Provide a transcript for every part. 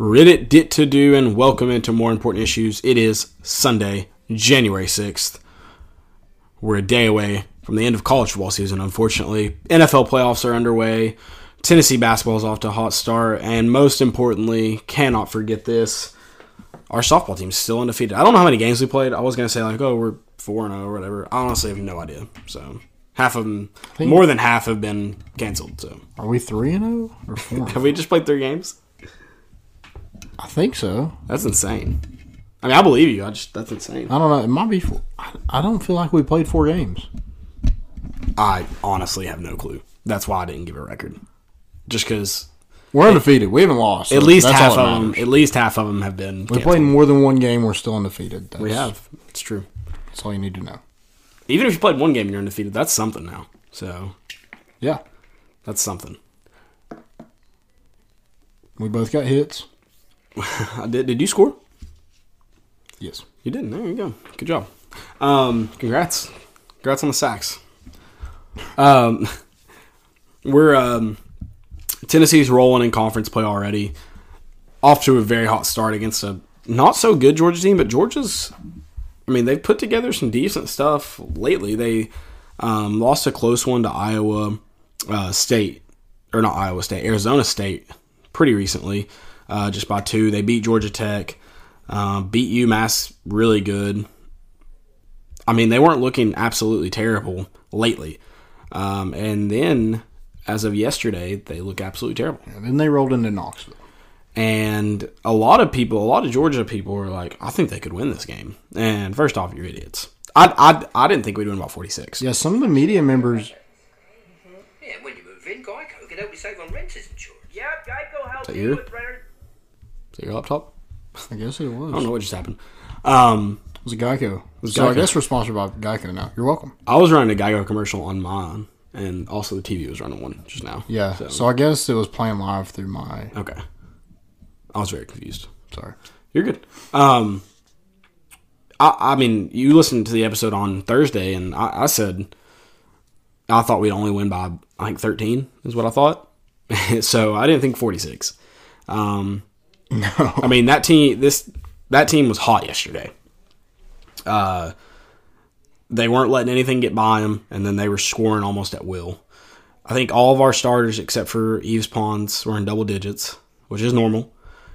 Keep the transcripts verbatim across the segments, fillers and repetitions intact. Reddit did to do, and welcome into more important issues. It is Sunday, January sixth. We're a day away from the end of college football season, unfortunately. N F L playoffs are underway. Tennessee basketball is off to a hot start. And most importantly, cannot forget this, our softball team is still undefeated. I don't know how many games we played. I was going to say, like, oh, we're four and oh or whatever. I honestly have no idea. So, half of them, more than half have been canceled. So, are we three and oh or four? Have we just played three games? I think so. That's insane. I mean, I believe you. I just that's insane. I don't know. It might be. Four. I don't feel like we played four games. I honestly have no clue. That's why I didn't give a record. Just because we're undefeated, it, we haven't lost. At so least half of them. At least half of them have been. We played more than one game. We're still undefeated. That's, we have. It's true. That's all you need to know. Even if you played one game and you're undefeated, that's something now. So, yeah, that's something. We both got hits. I did. Did you score? Yes. You didn't. There you go. Good job. Um, congrats. Congrats on the sacks. Um, we're um, Tennessee's rolling in conference play already. Off to a very hot start against a not-so-good Georgia team, but Georgia's, I mean, they've put together some decent stuff lately. They um, lost a close one to Iowa uh, State, or not Iowa State, Arizona State pretty recently, uh, just by two. They beat Georgia Tech. Uh, beat UMass really good. I mean, they weren't looking absolutely terrible lately. Um, and then, as of yesterday, they look absolutely terrible. And then they rolled into Knoxville. And a lot of people, a lot of Georgia people were like, I think they could win this game. And first off, you're idiots. I I, I didn't think we'd win by forty-six. Yeah, some of the media members. Yeah, when you move in, Geico can help you save on rent, isn't sure. Yeah, Geico helps you with renters. Is that your laptop? I guess it was. I don't know what just happened. Um, it was a Geico. It was so Geico. I guess we're sponsored by Geico now. You're welcome. I was running a Geico commercial on mine, and also the T V was running one just now. Yeah, so, so I guess it was playing live through my... Okay. I was very confused. Sorry. You're good. Um, I, I mean, you listened to the episode on Thursday, and I, I said I thought we'd only win by, I think, thirteen is what I thought. So I didn't think forty-six. Um... No, I mean that team. This that team was hot yesterday. Uh, they weren't letting anything get by them, and then they were scoring almost at will. I think all of our starters except for Yves Pons were in double digits, which is normal.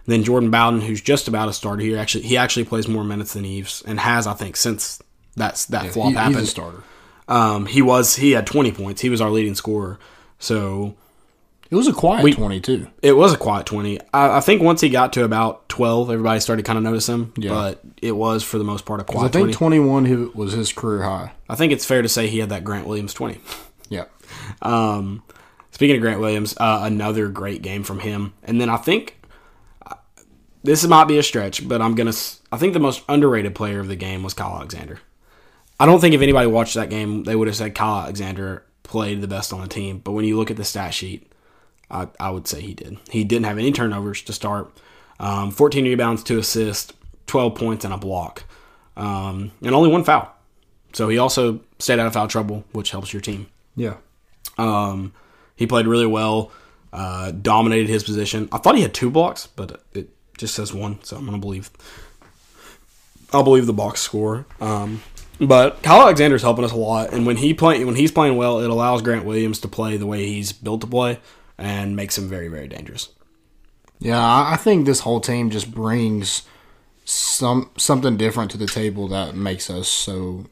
And then Jordan Bowden, who's just about a starter here, actually he actually plays more minutes than Yves and has, I think, since that's that yeah, flop he, happened. He's a starter. Um, he was he had twenty points. He was our leading scorer. So. It was a quiet we, twenty, too. It was a quiet twenty. I, I think once he got to about twelve, everybody started kind of noticing him. Yeah. But it was, for the most part, a quiet twenty. I think twenty. twenty-one was his career high. I think it's fair to say he had that Grant Williams twenty. Yeah. Um, speaking of Grant Williams, uh, another great game from him. And then I think – this might be a stretch, but I'm going to – I think the most underrated player of the game was Kyle Alexander. I don't think if anybody watched that game, they would have said Kyle Alexander played the best on the team. But when you look at the stat sheet – I, I would say he did. He didn't have any turnovers to start. Um, fourteen rebounds, two assists, twelve points, and a block. Um, and only one foul. So he also stayed out of foul trouble, which helps your team. Yeah. Um, he played really well, uh, dominated his position. I thought he had two blocks, but it just says one, so I'm going to believe. I'll believe the box score. Um, but Kyle Alexander's helping us a lot, and when he play, when he's playing well, it allows Grant Williams to play the way he's built to play. And makes him very, very dangerous. Yeah, I think this whole team just brings some something different to the table that makes us so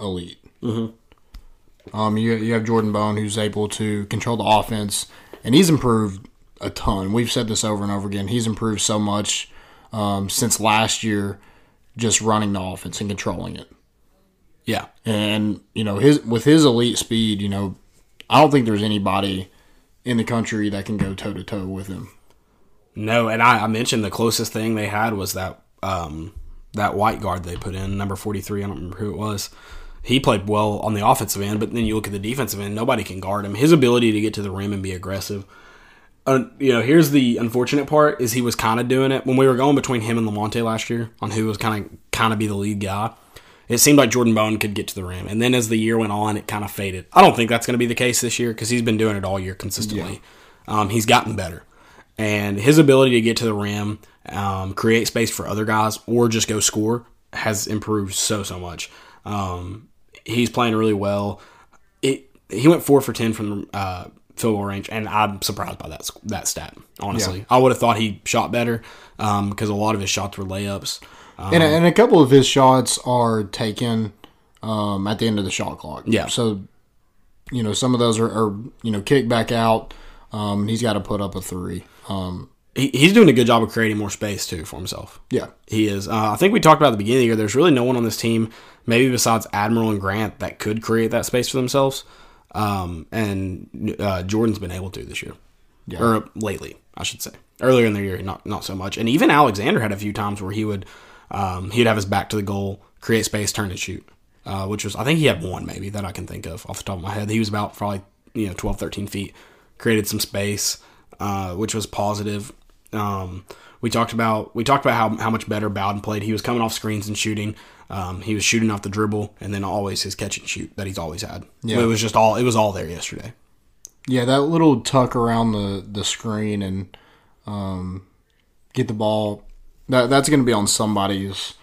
elite. Mm-hmm. Um, you you have Jordan Bone, who's able to control the offense, and he's improved a ton. We've said this over and over again. He's improved so much um, since last year, just running the offense and controlling it. Yeah, and you know his with his elite speed, you know, I don't think there's anybody in the country that can go toe-to-toe with him. No, and I, I mentioned the closest thing they had was that um, that white guard they put in, number forty-three, I don't remember who it was. He played well on the offensive end, but then you look at the defensive end, nobody can guard him. His ability to get to the rim and be aggressive. Uh, you know, here's the unfortunate part, is he was kind of doing it. When we were going between him and Lamonte last year on who was kind of kind of be the lead guy, it seemed like Jordan Bone could get to the rim. And then as the year went on, it kind of faded. I don't think that's going to be the case this year because he's been doing it all year consistently. Yeah. Um, he's gotten better. And his ability to get to the rim, um, create space for other guys, or just go score has improved so, so much. Um, he's playing really well. It He went four for ten from uh, field goal range, and I'm surprised by that that stat, honestly. Yeah. I would have thought he shot better um, because a lot of his shots were layups. Um, and, a, and a couple of his shots are taken um, at the end of the shot clock. Yeah. So, you know, some of those are, are you know, kicked back out. Um, he's got to put up a three. Um, he, he's doing a good job of creating more space, too, for himself. Yeah. He is. Uh, I think we talked about at the beginning of the year, there's really no one on this team, maybe besides Admiral and Grant, that could create that space for themselves. Um, and uh, Jordan's been able to this year. Yeah. Or lately, I should say. Earlier in the year, not not so much. And even Alexander had a few times where he would um, he'd have his back to the goal, create space, turn and shoot, uh, which was, I think he had one maybe that I can think of off the top of my head. He was about probably, you know, twelve, thirteen feet. Created some space, uh, which was positive. Um, we talked about we talked about how, how much better Bowden played. He was coming off screens and shooting. Um, he was shooting off the dribble, and then always his catch and shoot that he's always had. Yeah. It was just all it was all there yesterday. Yeah, that little tuck around the, the screen and um, get the ball. That that's going to be on somebody's.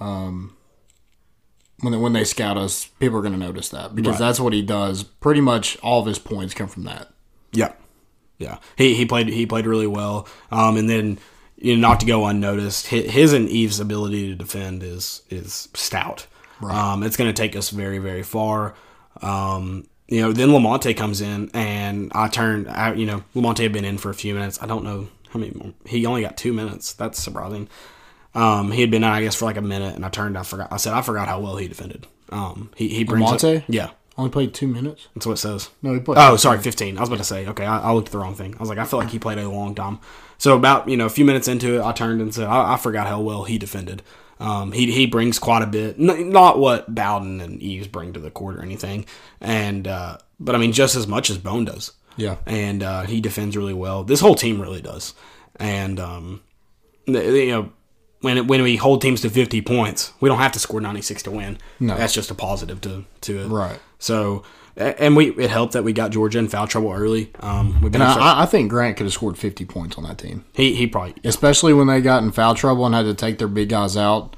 Um, when they, when they scout us, people are going to notice that because right. That's what he does. Pretty much all of his points come from that. Yeah, yeah. He he played he played really well. Um, and then you know, not to go unnoticed, his and Yves' ability to defend is is stout. Right. Um, it's going to take us very very far. Um, you know, then Lamonte comes in and I turned. I, you know, Lamonte had been in for a few minutes. I don't know how many more. He only got two minutes. That's surprising. Um, he had been out, I guess, for like a minute, and I turned. I forgot. I said I forgot how well he defended. Um, he he brings Lamonte. Up, yeah. Only played two minutes? That's what it says. No, he played. Oh, sorry, fifteen. I was about to say, okay, I, I looked at the wrong thing. I was like, I feel like he played a long time. So about, you know, a few minutes into it, I turned and said, I, I forgot how well he defended. Um, he he brings quite a bit. N- not what Bowden and Yves bring to the court or anything. And uh, but, I mean, just as much as Bone does. Yeah. And uh, he defends really well. This whole team really does. And, um, you know, when when we hold teams to fifty points, we don't have to score ninety-six to win. No. That's just a positive to, to it. Right. So, and we it helped that we got Georgia in foul trouble early. Um, and I, I think Grant could have scored fifty points on that team. He he probably. Yeah. Especially when they got in foul trouble and had to take their big guys out.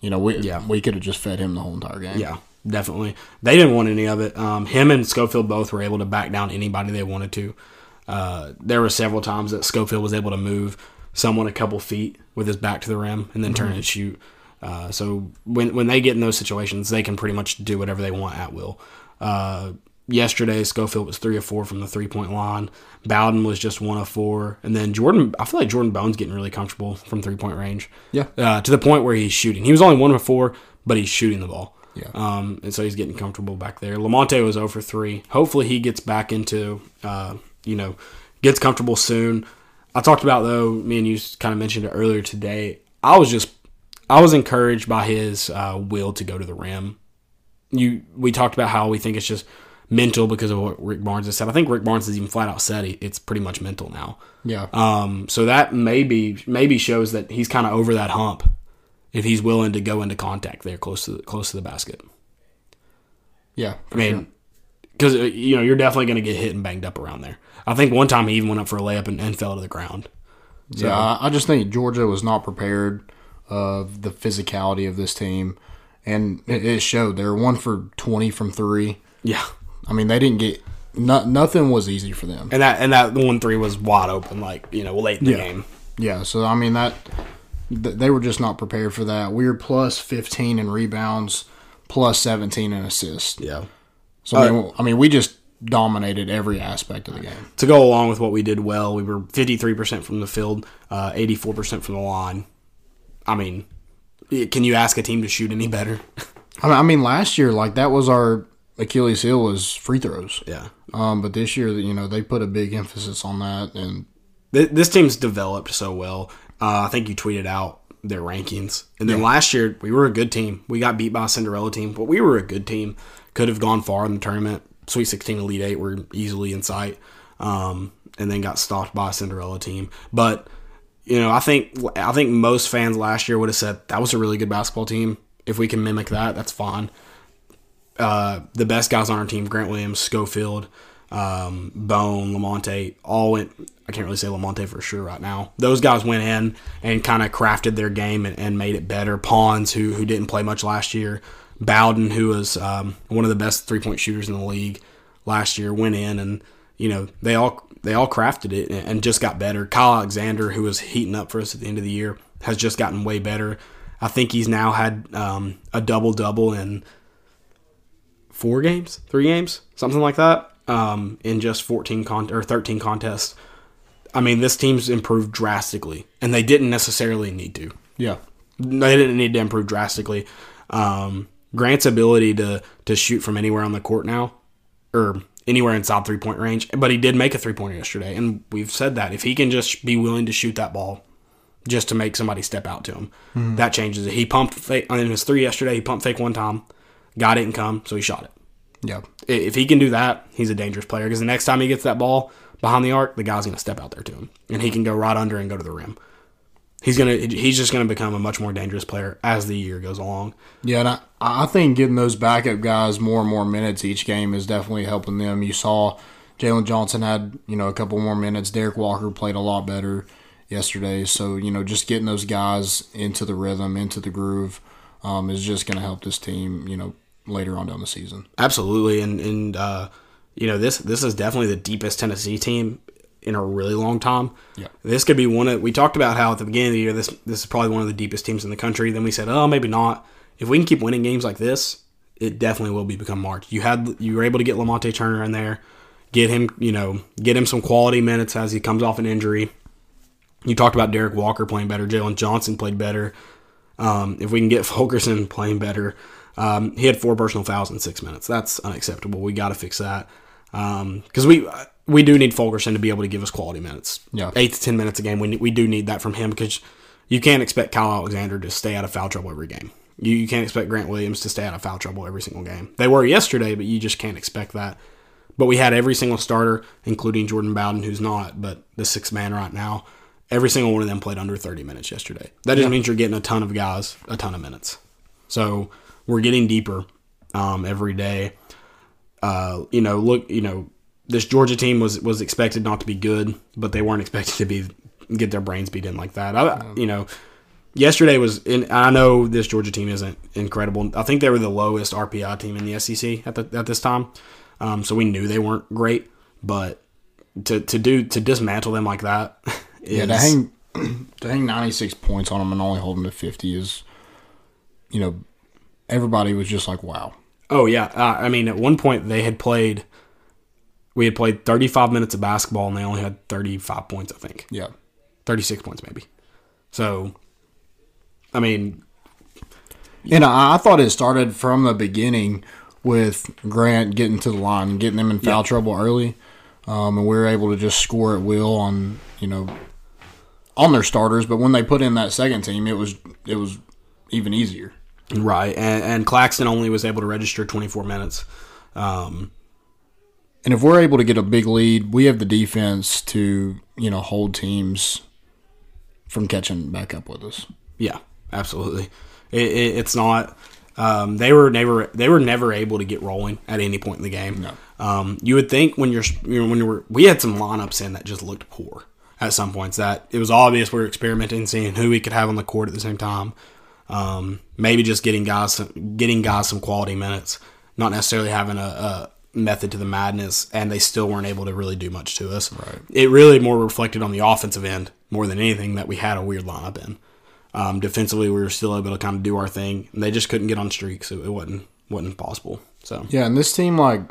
You know, we yeah. we could have just fed him the whole entire game. Yeah, definitely. They didn't want any of it. Um, him and Schofield both were able to back down anybody they wanted to. Uh, there were several times that Schofield was able to move someone a couple feet with his back to the rim and then turn mm-hmm. and shoot. Uh, so when when they get in those situations, they can pretty much do whatever they want at will. Uh, yesterday, Schofield was three of four from the three point line. Bowden was just one of four, and then Jordan. I feel like Jordan Bone's getting really comfortable from three point range. Yeah, uh, to the point where he's shooting. He was only one of four, but he's shooting the ball. Yeah, um, and so he's getting comfortable back there. Lamonte was zero for three. Hopefully, he gets back into uh, you know, gets comfortable soon. I talked about though. Me and you kind of mentioned it earlier today. I was just I was encouraged by his uh, will to go to the rim. You, we talked about how we think it's just mental because of what Rick Barnes has said. I think Rick Barnes has even flat out said he, it's pretty much mental now. Yeah. Um. So that maybe maybe shows that he's kind of over that hump if he's willing to go into contact there close to the, close to the basket. Yeah. I mean, because sure. you know you're definitely going to get hit and banged up around there. I think one time he even went up for a layup and, and fell to the ground. So, yeah. I, I just think Georgia was not prepared of the physicality of this team. And it showed. They were one for twenty from three. Yeah, I mean they didn't get no, nothing was easy for them. And that and that one three was wide open, like you know, late in the yeah. game. Yeah. So I mean that th- they were just not prepared for that. We were plus fifteen in rebounds, plus seventeen in assists. Yeah. So uh, I, mean, I mean we just dominated every aspect of the game. To go along with what we did well, we were fifty three percent from the field, uh, eighty four percent from the line. I mean. Can you ask a team to shoot any better? I mean, last year, like, that was our Achilles heel was free throws. Yeah. Um, but this year, you know, they put a big emphasis on that. And this team's developed so well. Uh, I think you tweeted out their rankings. And then yeah. last year, we were a good team. We got beat by a Cinderella team, but we were a good team. Could have gone far in the tournament. Sweet sixteen, Elite Eight were easily in sight. Um, and then got stopped by a Cinderella team. But... You know, I think I think most fans last year would have said that was a really good basketball team. If we can mimic that, that's fine. Uh, the best guys on our team: Grant Williams, Schofield, um, Bone, Lamonte, all went – I can't really say Lamonte for sure right now. Those guys went in and kind of crafted their game and, and made it better. Pons, who who didn't play much last year. Bowden, who was um, one of the best three-point shooters in the league last year, went in and, you know, they all they all crafted it and, and just got better. Kyle Alexander, who was heating up for us at the end of the year, has just gotten way better. I think he's now had um, a double-double in four games, three games, something like that, um, in just fourteen con- or thirteen contests. I mean, this team's improved drastically, and they didn't necessarily need to. Yeah. They didn't need to improve drastically. Um, Grant's ability to to shoot from anywhere on the court now, or anywhere inside three-point range, but he did make a three-pointer yesterday, and we've said that. If he can just be willing to shoot that ball just to make somebody step out to him, mm. that changes it. He pumped fake in his three yesterday. He pumped fake one time, guy didn't come, so he shot it. Yeah. If he can do that, he's a dangerous player, because the next time he gets that ball behind the arc, the guy's going to step out there to him, and he can go right under and go to the rim. He's gonna. He's just going to become a much more dangerous player as the year goes along. Yeah, and I, I think getting those backup guys more and more minutes each game is definitely helping them. You saw Jalen Johnson had, you know, a couple more minutes. Derek Walker played a lot better yesterday. So, you know, just getting those guys into the rhythm, into the groove um, is just going to help this team, you know, later on down the season. Absolutely. And, and uh, you know, this this is definitely the deepest Tennessee team in a really long time. Yeah. This could be one of, we talked about how at the beginning of the year, this this is probably one of the deepest teams in the country. Then we said, oh, maybe not. If we can keep winning games like this, it definitely will be become March. You had, you were able to get Lamonte Turner in there, get him, you know, get him some quality minutes as he comes off an injury. You talked about Derek Walker playing better. Jalen Johnson played better. Um, if we can get Fulkerson playing better, um, he had four personal fouls in six minutes. That's unacceptable. We got to fix that. Um, cause we, we do need Fulkerson to be able to give us quality minutes. Yeah. Eight to ten minutes a game. We we do need that from him, because you can't expect Kyle Alexander to stay out of foul trouble every game. You, you can't expect Grant Williams to stay out of foul trouble every single game. They were yesterday, but you just can't expect that. But we had every single starter, including Jordan Bowden, who's not, but the sixth man right now, every single one of them played under thirty minutes yesterday. That just yeah. means you're getting a ton of guys, a ton of minutes. So we're getting deeper um, every day. Uh, you know, look, you know, this Georgia team was, was expected not to be good, but they weren't expected to be get their brains beat in like that. I, you know, yesterday was, in, I know this Georgia team isn't incredible. I think they were the lowest R P I team in the S E C at the, at this time, um, so we knew they weren't great. But to to do to dismantle them like that, is, yeah, to hang to hang ninety-six points on them and only hold them to fifty is, you know, everybody was just like, wow. Oh, yeah. Uh, I mean, at one point they had played – we had played thirty-five minutes of basketball, and they only had thirty-five points, I think. Yeah. thirty-six points maybe. So, I mean – And I, I thought it started from the beginning with Grant getting to the line and getting them in foul yeah. trouble early, um, and we were able to just score at will on, you know, on their starters. But when they put in that second team, it was it was even easier. Right, and, and Claxton only was able to register twenty-four minutes. Um, and if we're able to get a big lead, we have the defense to, you know, hold teams from catching back up with us. Yeah, absolutely. It, it, it's not um, they were never they were never able to get rolling at any point in the game. No. Um, you would think when you're you know, when you were we had some lineups in that just looked poor at some points. That it was obvious we were experimenting, seeing who we could have on the court at the same time. Um, maybe just getting guys, some, getting guys some quality minutes, not necessarily having a, a method to the madness, and they still weren't able to really do much to us. Right. It really more reflected on the offensive end more than anything that we had a weird lineup in. Um, defensively, we were still able to kind of do our thing, and they just couldn't get on streaks. It, it wasn't wasn't possible. So yeah, and this team, like,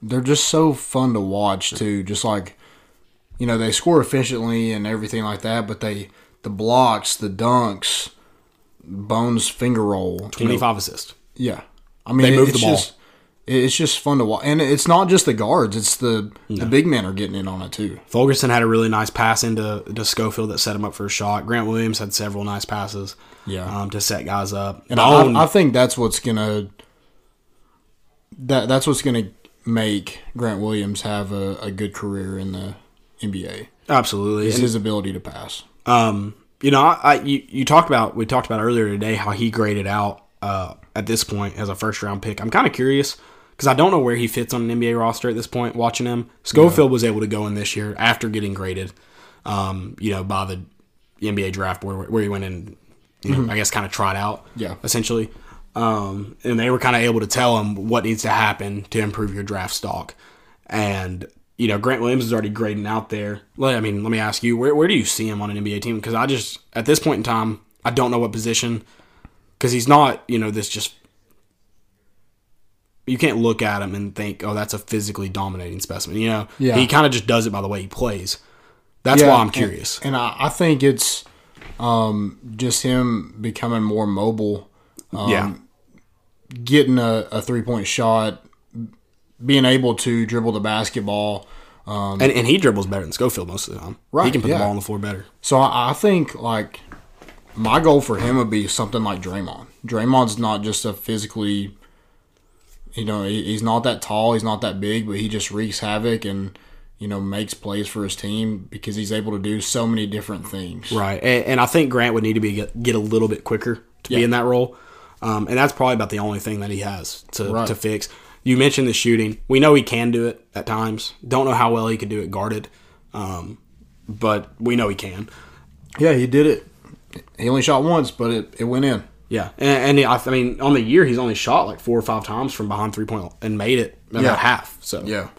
they're just so fun to watch too. Just like, you know, they score efficiently and everything like that, but they the blocks, the dunks. Bones finger roll, twenty five assists. Yeah, I mean they move the ball. Just, it's just fun to watch, and it's not just the guards; it's the no. the big men are getting in on it too. Fulkerson had a really nice pass into to Schofield that set him up for a shot. Grant Williams had several nice passes, yeah, um, to set guys up. And Bone, I, I think that's what's gonna that that's what's gonna make Grant Williams have a, a good career in the N B A. Absolutely, is his ability to pass. Um. You know, I, I you, you talked about we talked about earlier today how he graded out uh, at this point as a first round pick. I'm kind of curious because I don't know where he fits on an N B A roster at this point, watching him. Schofield yeah. was able to go in this year after getting graded, um, you know, by the N B A draft board where he went and, you know, mm-hmm. I guess, kind of tried out, yeah. essentially. Um, and they were kind of able to tell him what needs to happen to improve your draft stock. And, you know, Grant Williams is already grading out there. I mean, let me ask you, where where do you see him on an N B A team? Because I just, at this point in time, I don't know what position, because he's not, you know, this just, you can't look at him and think, oh, that's a physically dominating specimen. You know, yeah. he kind of just does it by the way he plays. That's yeah, why I'm curious. And, and I, I think it's um, just him becoming more mobile. Um, yeah. Getting a, a three-point shot, being able to dribble the basketball. Um, and, and he dribbles better than Schofield most of the time. Right, he can put yeah. the ball on the floor better. So I, I think, like, my goal for him would be something like Draymond. Draymond's not just a physically, you know, he, he's not that tall, he's not that big, but he just wreaks havoc and, you know, makes plays for his team because he's able to do so many different things. Right, and, and I think Grant would need to be get, get a little bit quicker to yeah. be in that role. Um, and that's probably about the only thing that he has to, right. to fix. You mentioned the shooting. We know he can do it at times. Don't know how well he could do it guarded, um, but we know he can. Yeah, he did it. He only shot once, but it, it went in. Yeah, and, and I, I mean, on the year, he's only shot like four or five times from behind three-point and made it about yeah. half. So yeah,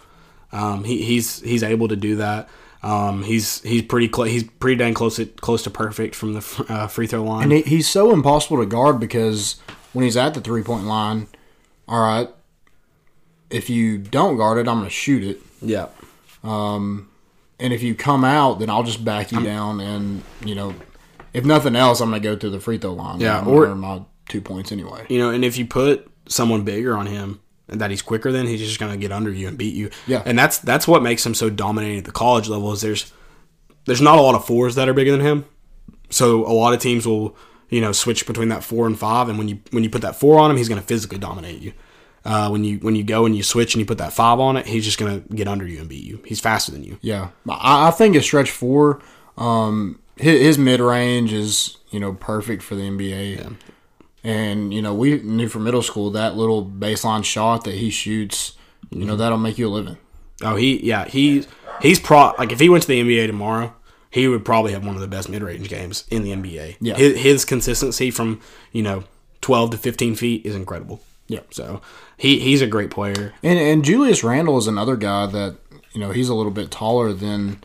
um, he, he's he's able to do that. Um, he's he's pretty cl- he's pretty dang close to, close to perfect from the uh, free throw line, and he, he's so impossible to guard because when he's at the three point line, all right, if you don't guard it, I'm gonna shoot it. Yeah. Um, and if you come out, then I'll just back you I'm, down, and you know, if nothing else, I'm gonna go to the free throw line. Yeah, I'm or my two points anyway. You know, and if you put someone bigger on him that he's quicker than, he's just going to get under you and beat you. Yeah. And that's that's what makes him so dominating at the college level is there's there's not a lot of fours that are bigger than him. So a lot of teams will, you know, switch between that four and five, and when you when you put that four on him, he's going to physically dominate you. Uh, when you when you go and you switch and you put that five on it, he's just going to get under you and beat you. He's faster than you. Yeah. I, I think a stretch four, um, his, his mid-range is, you know, perfect for the N B A. Yeah. And, you know, we knew from middle school that little baseline shot that he shoots, you know, that'll make you a living. Oh, he, yeah, he's, he's pro, like, if he went to the N B A tomorrow, he would probably have one of the best mid-range games in the N B A. Yeah. His, his consistency from, you know, twelve to fifteen feet is incredible. Yeah. So, he, he's a great player. And, and Julius Randle is another guy that, you know, he's a little bit taller than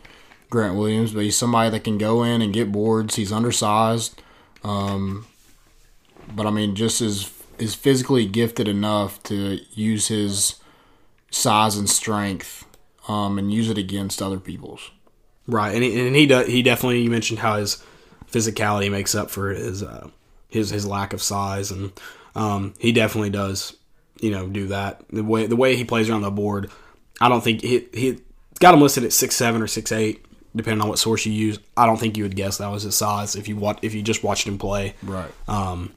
Grant Williams, but he's somebody that can go in and get boards. He's undersized. Um, But, I mean, just is is physically gifted enough to use his size and strength um, and use it against other people's. Right, and he, and he, de- he definitely, you mentioned how his physicality makes up for his uh, his his lack of size, and um, he definitely does, you know, do that. The way the way he plays around the board, I don't think he, he got him listed at six seven or six eight, depending on what source you use. I don't think you would guess that was his size if you watch, if you just watched him play. Right. Um,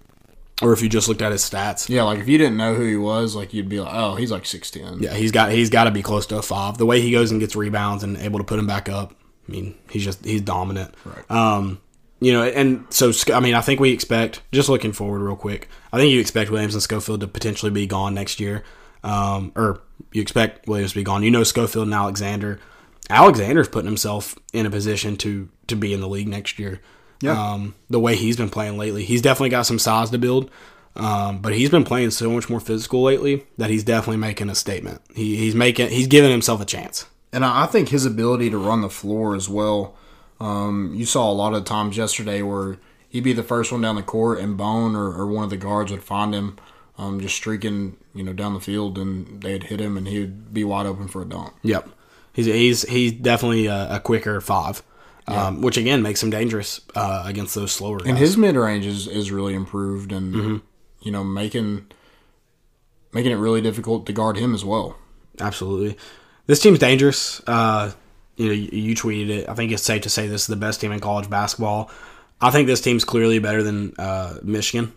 or if you just looked at his stats. Yeah, like if you didn't know who he was, like you'd be like, oh, he's like six ten. Yeah, he's got he's got to be close to a five. The way he goes and gets rebounds and able to put him back up, I mean, he's just he's dominant. Right. Um, you know, and so, I mean, I think we expect, just looking forward real quick, I think you expect Williams and Schofield to potentially be gone next year. Um, or you expect Williams to be gone. You know Schofield and Alexander. Alexander's putting himself in a position to to be in the league next year. Yeah. Um, the way he's been playing lately, he's definitely got some size to build, um, but he's been playing so much more physical lately that he's definitely making a statement. He, he's making he's giving himself a chance, and I think his ability to run the floor as well. Um, you saw a lot of times yesterday where he'd be the first one down the court, and Bone or, or one of the guards would find him um, just streaking, you know, down the field, and they'd hit him, and he'd be wide open for a dunk. Yep, he's he's he's definitely a, a quicker five. Yeah. Um, which, again, makes him dangerous uh, against those slower guys. And his mid-range is, is really improved and, mm-hmm. you know, making making it really difficult to guard him as well. Absolutely. This team's dangerous. Uh, you know, you, you tweeted it. I think it's safe to say this is the best team in college basketball. I think this team's clearly better than uh, Michigan.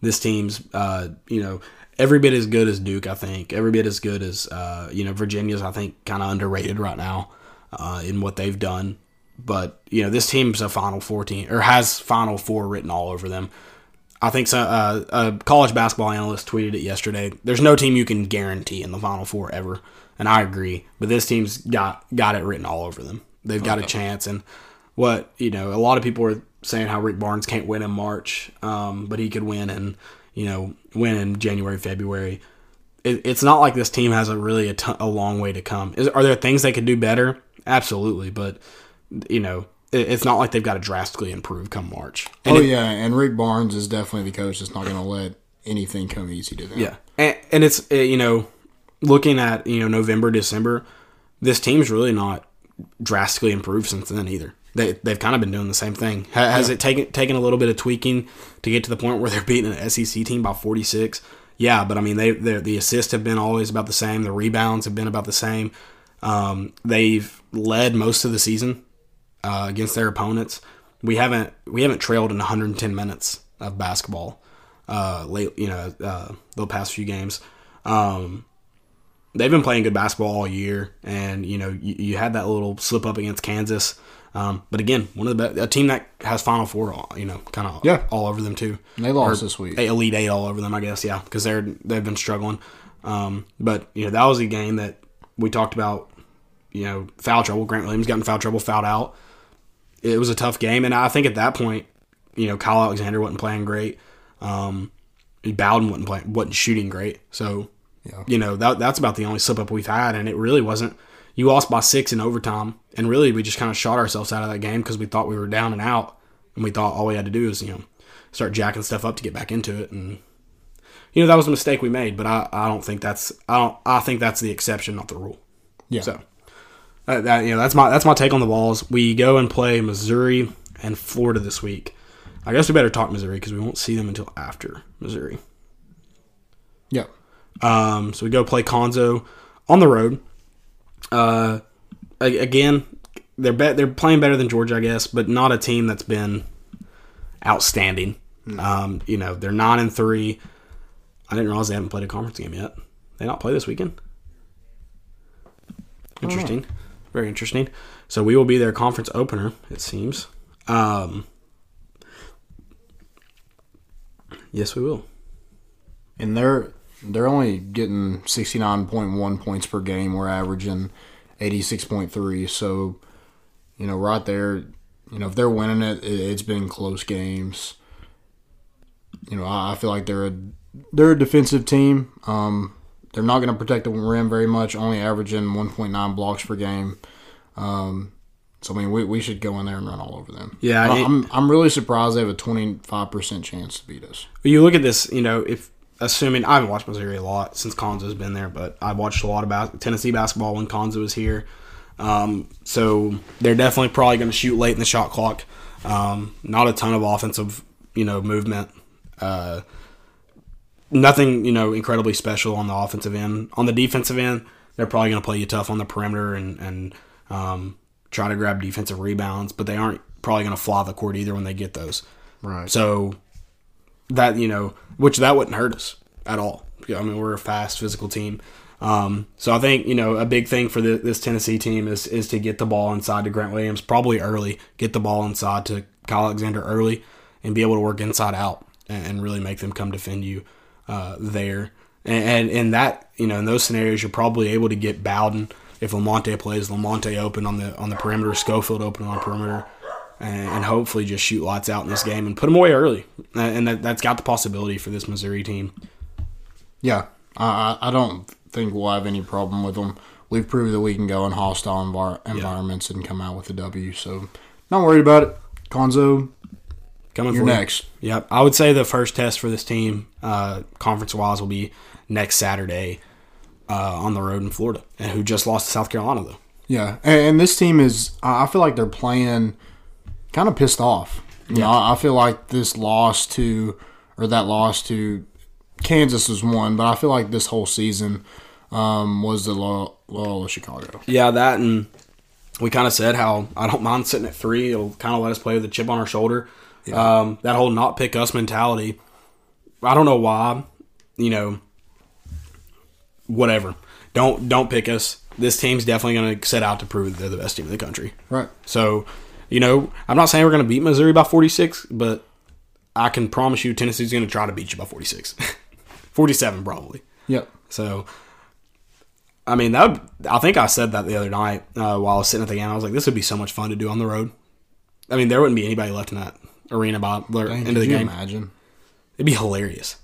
This team's, uh, you know, every bit as good as Duke, I think. Every bit as good as, uh, you know, Virginia's, I think, kind of underrated right now uh, in what they've done. But, you know, this team's a Final Four team, or has Final Four written all over them. I think so, uh, a college basketball analyst tweeted it yesterday. There's no team you can guarantee in the Final Four ever, and I agree. But this team's got got it written all over them. They've got okay. a chance. And what you know, a lot of people are saying how Rick Barnes can't win in March, um, but he could win and you know win in January, February. It, it's not like this team has a really a, ton, a long way to come. Is, are there things they could do better? Absolutely, but you know. It's not like they've got to drastically improve come March. And oh, it, yeah, and Rick Barnes is definitely the coach that's not going to let anything come easy to them. Yeah, and, and it's, you know, looking at, you know, November, December, this team's really not drastically improved since then either. They, they've kind of been doing the same thing. Has yeah. it taken taken a little bit of tweaking to get to the point where they're beating an S E C team by forty-six? Yeah, but, I mean, they the assists have been always about the same. The rebounds have been about the same. Um, they've led most of the season. Uh, against their opponents, we haven't we haven't trailed in one hundred ten minutes of basketball uh, late. You know, uh, the past few games, um, they've been playing good basketball all year, and you know you, you had that little slip up against Kansas, um, but again, one of the best, a team that has Final Four, all, you know, kind of yeah. all over them too. And they lost or this week. They Elite Eight all over them, I guess. Yeah, because they're they've been struggling, um, but you know that was a game that we talked about. You know, foul trouble. Grant Williams got in foul trouble, fouled out. It was a tough game, and I think at that point, you know, Kyle Alexander wasn't playing great. Um, Bowden wasn't playing, wasn't shooting great. So, yeah. you know, that that's about the only slip up we've had, and it really wasn't. You lost by six in overtime, and really we just kind of shot ourselves out of that game because we thought we were down and out, and we thought all we had to do is you know start jacking stuff up to get back into it, and you know that was a mistake we made. But I, I don't think that's I don't I think that's the exception, not the rule. Yeah. So. Uh, that, you know, that's my that's my take on the Vols. We go and play Missouri and Florida this week. I guess we better talk Missouri because we won't see them until after Missouri. Yeah. Um. So we go play Konzo on the road. Uh. Again, they're be- they're playing better than Georgia, I guess, but not a team that's been outstanding. Mm. Um. You know, they're nine and three. I didn't realize they haven't played a conference game yet. They not play this weekend. Interesting. All right. Very interesting. So we will be their conference opener, it seems. Um, yes, we will. And they're they're only getting sixty-nine point one points per game. We're averaging eighty-six point three. So, you know, right there, you know, if they're winning it, it's been close games. You know, I feel like they're a, they're a defensive team. Um They're not going to protect the rim very much, only averaging one point nine blocks per game. Um, so, I mean, we, we should go in there and run all over them. Yeah. It, I'm I'm really surprised they have a twenty-five percent chance to beat us. You look at this, you know, if assuming – I haven't watched Missouri a lot since Konzo's been there, but I've watched a lot about Tennessee basketball when Konzo was here. Um, so, they're definitely probably going to shoot late in the shot clock. Um, not a ton of offensive, you know, movement. Uh Nothing, you know, incredibly special on the offensive end. On the defensive end, they're probably going to play you tough on the perimeter and, and um, try to grab defensive rebounds, but they aren't probably going to fly the court either when they get those. Right. So that, you know, which that wouldn't hurt us at all. I mean, we're a fast, physical team. Um, so I think, you know, a big thing for the, this Tennessee team is is to get the ball inside to Grant Williams, probably early, get the ball inside to Kyle Alexander early and be able to work inside out and, and really make them come defend you. Uh, there and in that you know in those scenarios you're probably able to get Bowden if Lamonte plays Lamonte open on the on the perimeter, Schofield open on the perimeter, and, and hopefully just shoot lights out in this game and put them away early. And that, that's got the possibility for this Missouri team. Yeah, I, I don't think we'll have any problem with them. We've proved that we can go in hostile envir- environments yeah. and come out with a W. So not worried about it, Konzo. Coming You're for next. You. Yep. I would say the first test for this team, uh, conference-wise, will be next Saturday uh, on the road in Florida, and who just lost to South Carolina, though. Yeah, and, and this team is – I feel like they're playing kind of pissed off. You yeah. know, I feel like this loss to – or that loss to Kansas was one, but I feel like this whole season um, was the lull of Chicago. Yeah, that and we kind of said how I don't mind sitting at three. It'll kind of let us play with a chip on our shoulder. Yeah. Um, that whole not pick us mentality, I don't know why, you know, whatever. Don't don't pick us. This team's definitely going to set out to prove they're the best team in the country. Right. So, you know, I'm not saying we're going to beat Missouri by forty-six, but I can promise you Tennessee's going to try to beat you by forty-six. forty-seven probably. Yep. So, I mean, that would, I think I said that the other night uh, while I was sitting at the game. I was like, this would be so much fun to do on the road. I mean, there wouldn't be anybody left in that arena by the end of the game. Can you imagine? It'd be hilarious.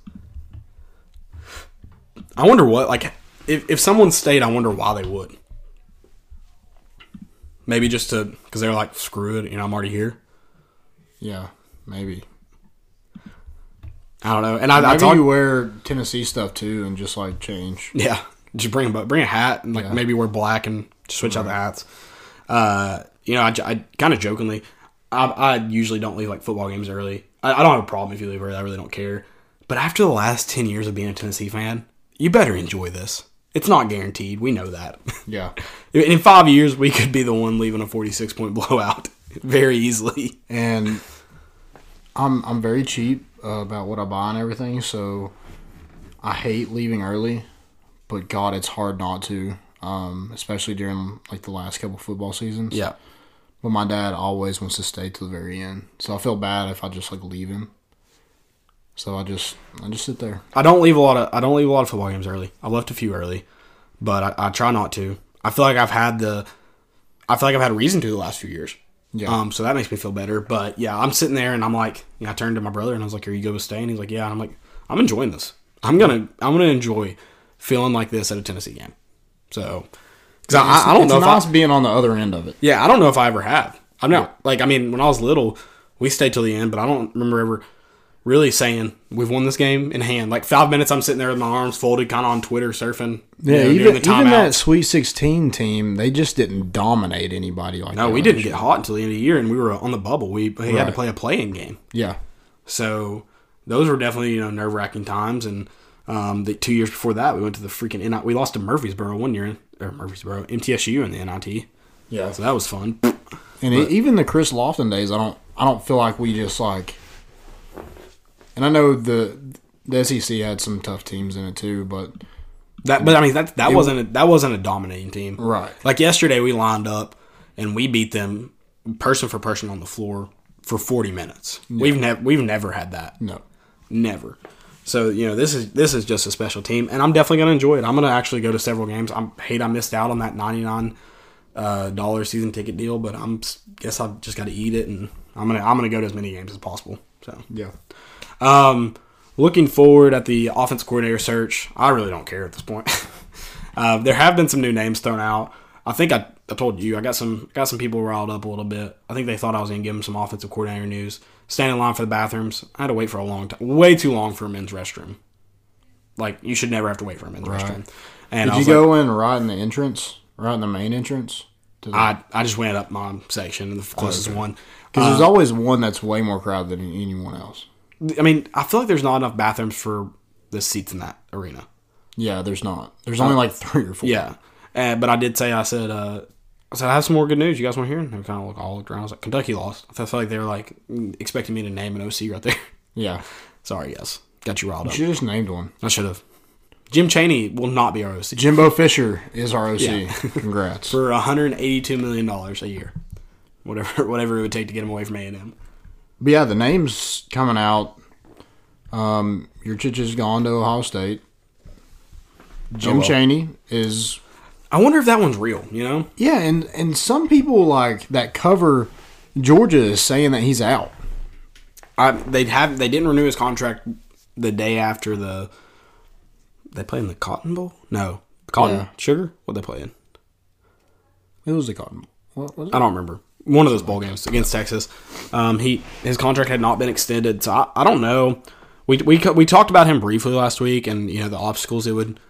I wonder what, like, if, if someone stayed, I wonder why they would. Maybe just to, because they're like, screw it, you know, I'm already here. Yeah, maybe. I don't know. And I, maybe I talk, you wear Tennessee stuff too and just like change. Yeah. Just bring a, bring a hat and like yeah. maybe wear black and switch right. out the hats. Uh, you know, I, I kind of jokingly, I, I usually don't leave like football games early. I, I don't have a problem if you leave early. I really don't care. But after the last ten years of being a Tennessee fan, you better enjoy this. It's not guaranteed. We know that. Yeah. In five years, we could be the one leaving a forty-six point blowout very easily. And I'm I'm very cheap uh, about what I buy and everything, so I hate leaving early. But God, it's hard not to, um, especially during like the last couple football seasons. Yeah. But my dad always wants to stay to the very end, so I feel bad if I just like leave him. So I just I just sit there. I don't leave a lot of I don't leave a lot of football games early. I've left a few early, but I, I try not to. I feel like I've had the I feel like I've had a reason to the last few years. Yeah. Um. So that makes me feel better. But yeah, I'm sitting there and I'm like, you know, I turned to my brother and I was like, "Are you good with staying?" He's like, "Yeah." And I'm like, "I'm enjoying this. I'm gonna I'm gonna enjoy feeling like this at a Tennessee game." So because I, I don't it's know it's nice if I, being on the other end of it. Yeah. I don't know if I ever have. I'm not yeah. like I mean when I was little we stayed till the end, but I don't remember ever really saying we've won this game in hand. Like five minutes, I'm sitting there with my arms folded, kind of on Twitter surfing. Yeah, you know, even, during the timeout. Even that Sweet sixteen team, they just didn't dominate anybody like no, that. No, we didn't get hot until the end of the year, and we were on the bubble. We, we right. had to play a play-in game. Yeah, so those were definitely you know nerve-wracking times. And um, the two years before that, we went to the freaking N I T. We lost to Murfreesboro one year, in, or Murfreesboro M T S U in the N I T. Yeah, so that was fun. And but, it, even the Chris Lofton days, I don't, I don't feel like we just like. And I know the the S E C had some tough teams in it too, but that but I mean that that it, wasn't a, that wasn't a dominating team, right? Like yesterday, we lined up and we beat them person for person on the floor for forty minutes. Yeah. We've never we've never had that, no, never. So you know this is this is just a special team, and I'm definitely gonna enjoy it. I'm gonna actually go to several games. I hate I missed out on that ninety-nine uh, dollar season ticket deal, but I'm guess I've just got to eat it, and I'm gonna I'm gonna go to as many games as possible. So yeah. Um, looking forward at the offensive coordinator search, I really don't care at this point. uh, there have been some new names thrown out. I think I, I told you I got some got some people riled up a little bit. I think they thought I was going to give them some offensive coordinator news. Standing in line for the bathrooms, I had to wait for a long time, way too long for a men's restroom. Like you should never have to wait for a men's right. restroom. And did you go like, in right in the entrance, right in the main entrance? The- I I just went up my section, the closest oh, okay. one, because um, there's always one that's way more crowded than anyone else. I mean, I feel like there's not enough bathrooms for the seats in that arena. Yeah, there's not. There's only like three or four. Yeah, uh, but I did say, I said, uh, I said I have some more good news. You guys want to hear? And I kind of look all looked around. I was like, Kentucky lost. I felt like they were like expecting me to name an O C right there. Yeah. Sorry, yes, got you riled up. You should have just named one. I should have. Jim Chaney will not be our O C. Jimbo Fisher is our O C. Yeah. Congrats for one hundred eighty-two million dollars a year, whatever whatever it would take to get him away from A and M. But yeah, the names coming out. Um, your Chich has gone to Ohio State. Jim oh, well. Chaney is. I wonder if that one's real. You know. Yeah, and, and some people like that cover Georgia is saying that he's out. I they'd have they didn't renew his contract the day after the. They play in the Cotton Bowl. No, Cotton yeah. Sugar. What they play in? It was the Cotton Bowl. What was it? I don't remember. One of those bowl games against Texas. Um, he his contract had not been extended, so I, I don't know. We we we talked about him briefly last week, and you know the obstacles it would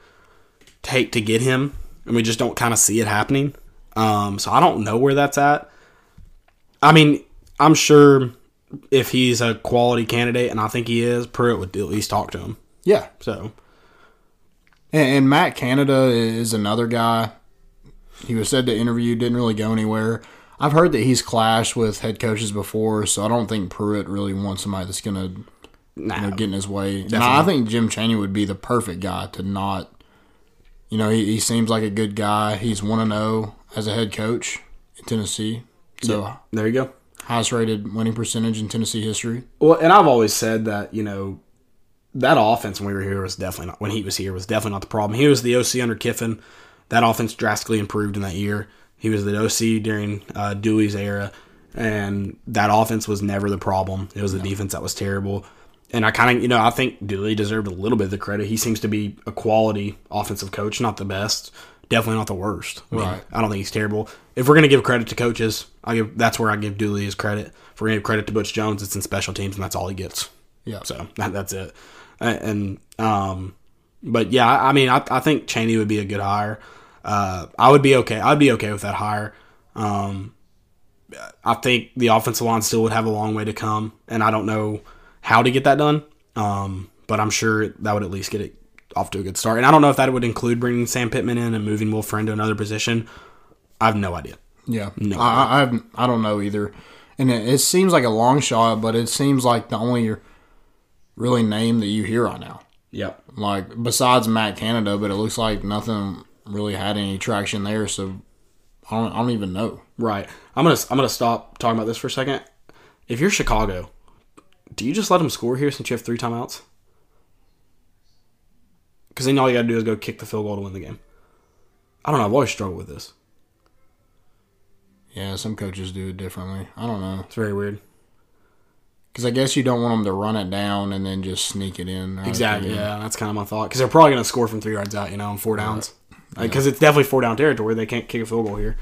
take to get him, and we just don't kind of see it happening. Um, so I don't know where that's at. I mean, I'm sure if he's a quality candidate, and I think he is, Pruitt would at least talk to him. Yeah. So, and, and Matt Canada is another guy. He was said to interview, didn't really go anywhere. I've heard that he's clashed with head coaches before, so I don't think Pruitt really wants somebody that's going to nah, you know, get in his way. And I think Jim Chaney would be the perfect guy to not – you know, he, he seems like a good guy. He's one and oh as a head coach in Tennessee. So yeah, there you go. highest rated winning percentage in Tennessee history. Well, and I've always said that, you know, that offense when we were here was definitely not, when he was here was definitely not the problem. He was the O C under Kiffin. That offense drastically improved in that year. He was the O C during uh, Dewey's era, and that offense was never the problem. It was the no. defense that was terrible. And I kind of, you know, I think Dooley deserved a little bit of the credit. He seems to be a quality offensive coach, not the best, definitely not the worst. I mean, right. I don't think he's terrible. If we're going to give credit to coaches, I give that's where I give Dooley his credit. If we're going to give credit to Butch Jones, it's in special teams, and that's all he gets. Yeah. So that, that's it. And um, but yeah, I mean, I, I think Chaney would be a good hire. Uh, I would be okay. I'd be okay with that hire. Um, I think the offensive line still would have a long way to come, and I don't know how to get that done, um, but I'm sure that would at least get it off to a good start. And I don't know if that would include bringing Sam Pittman in and moving Will Friend to another position. I have no idea. Yeah, no I, idea. I I don't know either. And it, it seems like a long shot, but it seems like the only really name that you hear right now. Yeah. Like, besides Matt Canada, but it looks like nothing really had any traction there, so I don't, I don't even know. Right. I'm gonna I'm gonna stop talking about this for a second. If you're Chicago, do you just let them score here since you have three timeouts? Because then all you got to do is go kick the field goal to win the game. I don't know. I've always struggled with this. Yeah, some coaches do it differently. I don't know. It's very weird. Because I guess you don't want them to run it down and then just sneak it in. Right? Exactly. Yeah, that's kind of my thought. Because they're probably going to score from three yards out, you know, on four downs. Because right. like, yeah. it's definitely four-down territory. They can't kick a field goal here.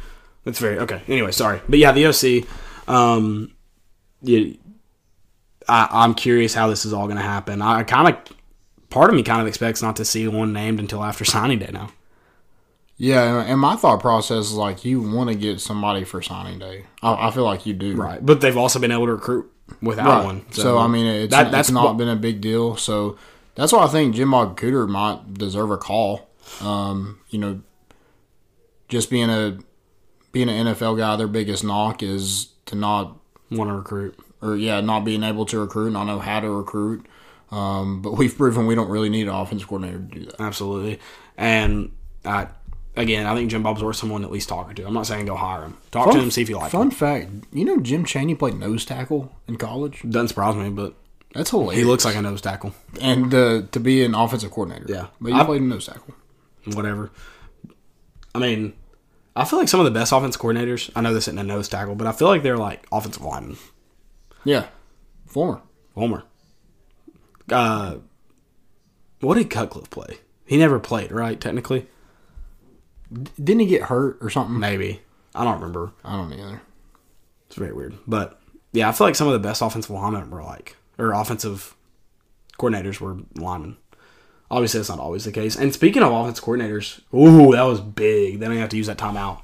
That's very – okay. Anyway, sorry. But, yeah, the O C, um, yeah, I, I'm curious how this is all going to happen. I kind of – part of me kind of expects not to see one named until after signing day now. Yeah, and my thought process is like you want to get somebody for signing day. I, I feel like you do. Right, but they've also been able to recruit without right. one. So, so, I mean, it's, that, that's it's not been a big deal. So, that's why I think Jim Bob Cooter might deserve a call. Um, you know, just being a being an N F L guy, their biggest knock is to not want to recruit. Or, yeah, not being able to recruit, not know how to recruit. Um, but we've proven we don't really need an offensive coordinator to do that. Absolutely. And, I, again, I think Jim Bob's worth someone at least talking to. I'm not saying go hire him. Talk fun, to him, see if you like fun him. Fun fact, you know Jim Chaney played nose tackle in college? Doesn't surprise me, but that's hilarious. He looks like a nose tackle. And uh, to be an offensive coordinator. Yeah. But you I, played nose tackle. Whatever. I mean, I feel like some of the best offensive coordinators, I know this isn't a nose tackle, but I feel like they're like offensive linemen. Yeah, former. Former. Uh, what did Cutcliffe play? He never played, right, technically? D- didn't he get hurt or something? Maybe. I don't remember. I don't either. It's very weird. But, yeah, I feel like some of the best offensive linemen were like, or offensive coordinators were linemen. Obviously, that's not always the case. And speaking of offensive coordinators, ooh, that was big. They don't have to use that timeout.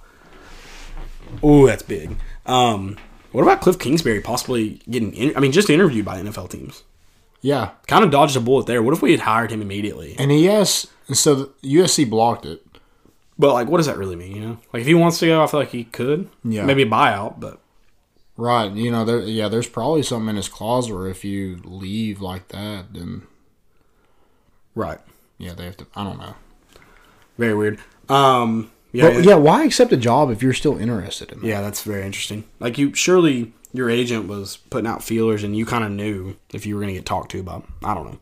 Ooh, that's big. Um... What about Cliff Kingsbury possibly getting, in, I mean, just interviewed by N F L teams? Yeah. Kind of dodged a bullet there. What if we had hired him immediately? And he asked, so U S C blocked it. But, like, what does that really mean, you know? Like, if he wants to go, I feel like he could. Yeah. Maybe a buyout, but. Right. You know, there. yeah, there's probably something in his clause where if you leave like that, then. Right. Yeah, they have to, I don't know. Very weird. Um. Yeah, but, yeah, why accept a job if you're still interested in that? Yeah, that's very interesting. Like, you surely your agent was putting out feelers and you kind of knew if you were going to get talked to about. I don't know.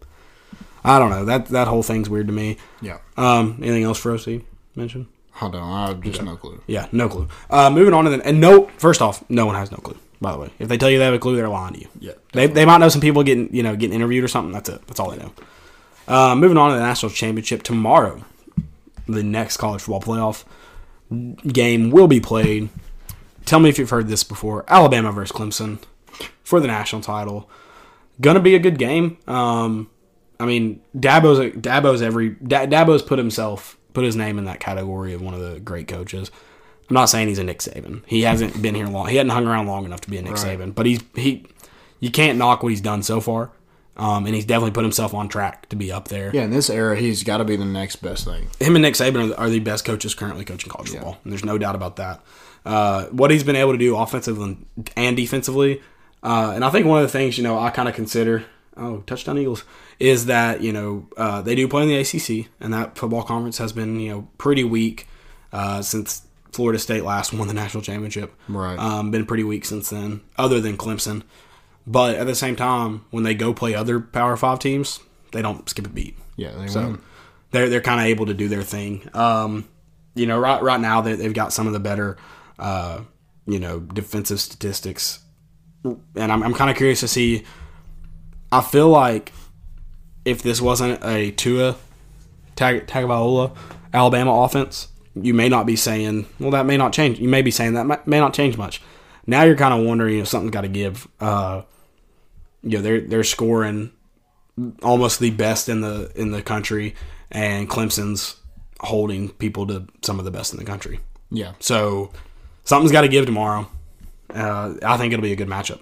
I don't know. That that whole thing's weird to me. Yeah. Um. Anything else for us to mention? I don't know. I have just okay. no clue. Yeah, no clue. Uh, moving on to the – and no – first off, no one has no clue, by the way. If they tell you they have a clue, they're lying to you. Yeah. They, they might know some people getting, you know, getting interviewed or something. That's it. That's all they know. Uh, moving on to the National Championship tomorrow. The next college football playoff game will be played. Tell me if you've heard this before. Alabama versus Clemson for the national title. Gonna be a good game. Um, I mean, Dabo's Dabo's every Dabo's put himself put his name in that category of one of the great coaches. I'm not saying he's a Nick Saban. He hasn't been here long. He hadn't hung around long enough to be a Nick right. Saban. But he's he. You can't knock what he's done so far. Um, and he's definitely put himself on track to be up there. Yeah, in this era, he's got to be the next best thing. Him and Nick Saban are the best coaches currently coaching college yeah. football, and there's no doubt about that. Uh, what he's been able to do offensively and defensively, uh, and I think one of the things, you know, I kind of consider, oh, touchdown Eagles, is that, you know, uh, they do play in the A C C, and that football conference has been, you know, pretty weak uh, since Florida State last won the national championship. Right. Um, been pretty weak since then, other than Clemson. But at the same time, when they go play other Power Five teams, they don't skip a beat. Yeah, they so win. They're they're kind of able to do their thing. Um, you know, right right now they they've got some of the better, uh, you know, defensive statistics, and I'm I'm kind of curious to see. I feel like if this wasn't a Tua Tag- Tagovailoa Alabama offense, you may not be saying, well, that may not change. You may be saying that may not change much. Now you're kind of wondering, you know, something's got to give. Uh, you know, they're they're scoring almost the best in the in the country, and Clemson's holding people to some of the best in the country. Yeah. So something's got to give tomorrow. Uh, I think it'll be a good matchup.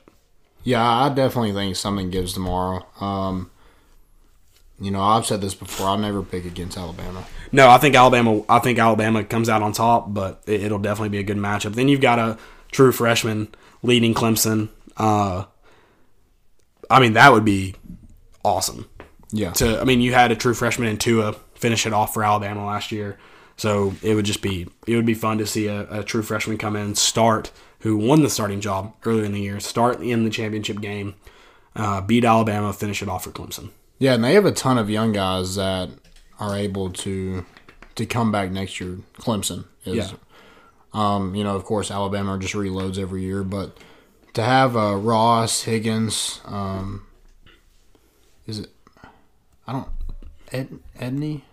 Yeah, I definitely think something gives tomorrow. Um, you know, I've said this before. I'll never pick against Alabama. No, I think Alabama. I think Alabama comes out on top, but it, it'll definitely be a good matchup. Then you've got a true freshman leading Clemson. Uh, I mean, that would be awesome. Yeah. To I mean, you had a true freshman and Tua finish it off for Alabama last year, so it would just be it would be fun to see a, a true freshman come in, start, who won the starting job earlier in the year, start in the championship game, uh, beat Alabama, finish it off for Clemson. Yeah, and they have a ton of young guys that are able to to come back next year. Clemson is, yeah. um, you know, of course, Alabama just reloads every year, but to have uh, Ross, Higgins, um, is it? I don't Ed Edney,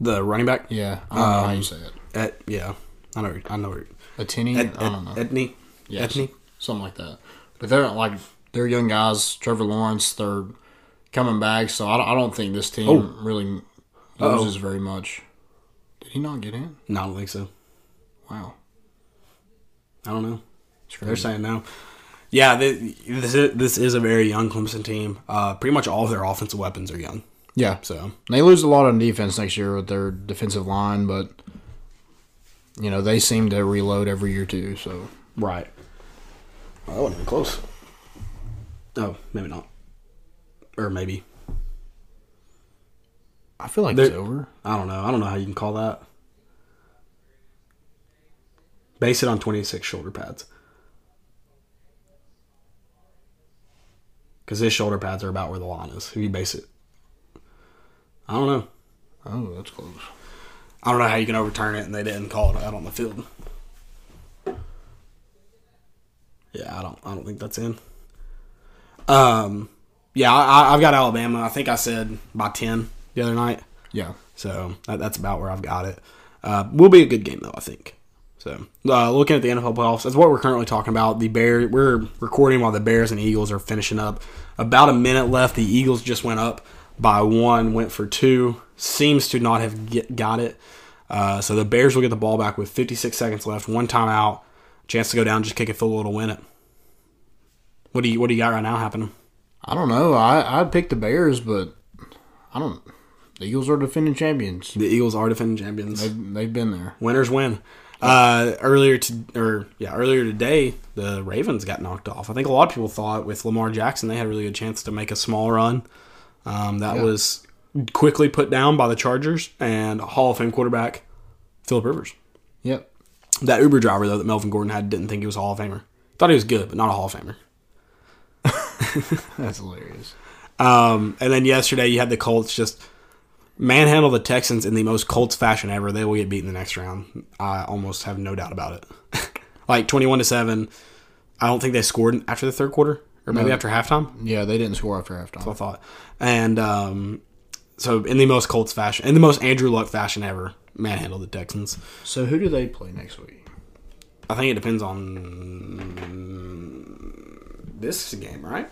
the running back. Yeah, I don't um, know how you say it. Ed, yeah, I know. I know. Atene, Ed, Ed, I don't know. Etney? Yes. Etney? Something like that. But they're like, they're young guys. Trevor Lawrence, they're coming back. So I don't, I don't think this team oh. really loses Uh-oh. very much. Did he not get in? No, I don't think so. Wow. I don't know. They're saying no. Yeah, they, this, is, this is a very young Clemson team. Uh, pretty much all of their offensive weapons are young. Yeah. So they lose a lot on defense next year with their defensive line, but you know, they seem to reload every year, too, so. Right. Oh, that wasn't even close. Oh, maybe not. Or maybe. I feel like They're, it's over. I don't know. I don't know how you can call that. Base it on twenty-six shoulder pads. Because his shoulder pads are about where the line is. If you base it. I don't know. Oh, that's close. I don't know how you can overturn it and they didn't call it out on the field. Yeah, I don't I don't think that's in. Um, yeah, I, I've got Alabama. I think I said by ten the other night. Yeah. So that, that's about where I've got it. Uh, will be a good game, though, I think. So uh, looking at the N F L playoffs, that's what we're currently talking about. The Bears, we're recording while the Bears and Eagles are finishing up. About a minute left. The Eagles just went up by one, went for two. Seems to not have get, got it. Uh, so the Bears will get the ball back with fifty-six seconds left. One timeout. Chance to go down, just kick a field goal to win it. What do you What do you got right now happening? I don't know. I, I picked the Bears, but I don't. The Eagles are defending champions. The Eagles are defending champions. They've, they've been there. Winners win. Uh, earlier to or yeah, earlier today, the Ravens got knocked off. I think a lot of people thought with Lamar Jackson, they had a really good chance to make a small run. Um, that yeah. was. quickly put down by the Chargers and Hall of Fame quarterback Philip Rivers. Yep. That Uber driver, though, that Melvin Gordon had, didn't think he was a Hall of Famer. Thought he was good, but not a Hall of Famer. That's hilarious. Um, and then yesterday you had the Colts just manhandle the Texans in the most Colts fashion ever. They will get beaten the next round. I almost have no doubt about it. Like twenty-one to seven. I don't think they scored after the third quarter or maybe no. after halftime. Yeah, they didn't score after halftime. That's what I thought. And um, so, in the most Colts fashion, in the most Andrew Luck fashion ever, manhandled the Texans. So, who do they play next week? I think it depends on this game, right?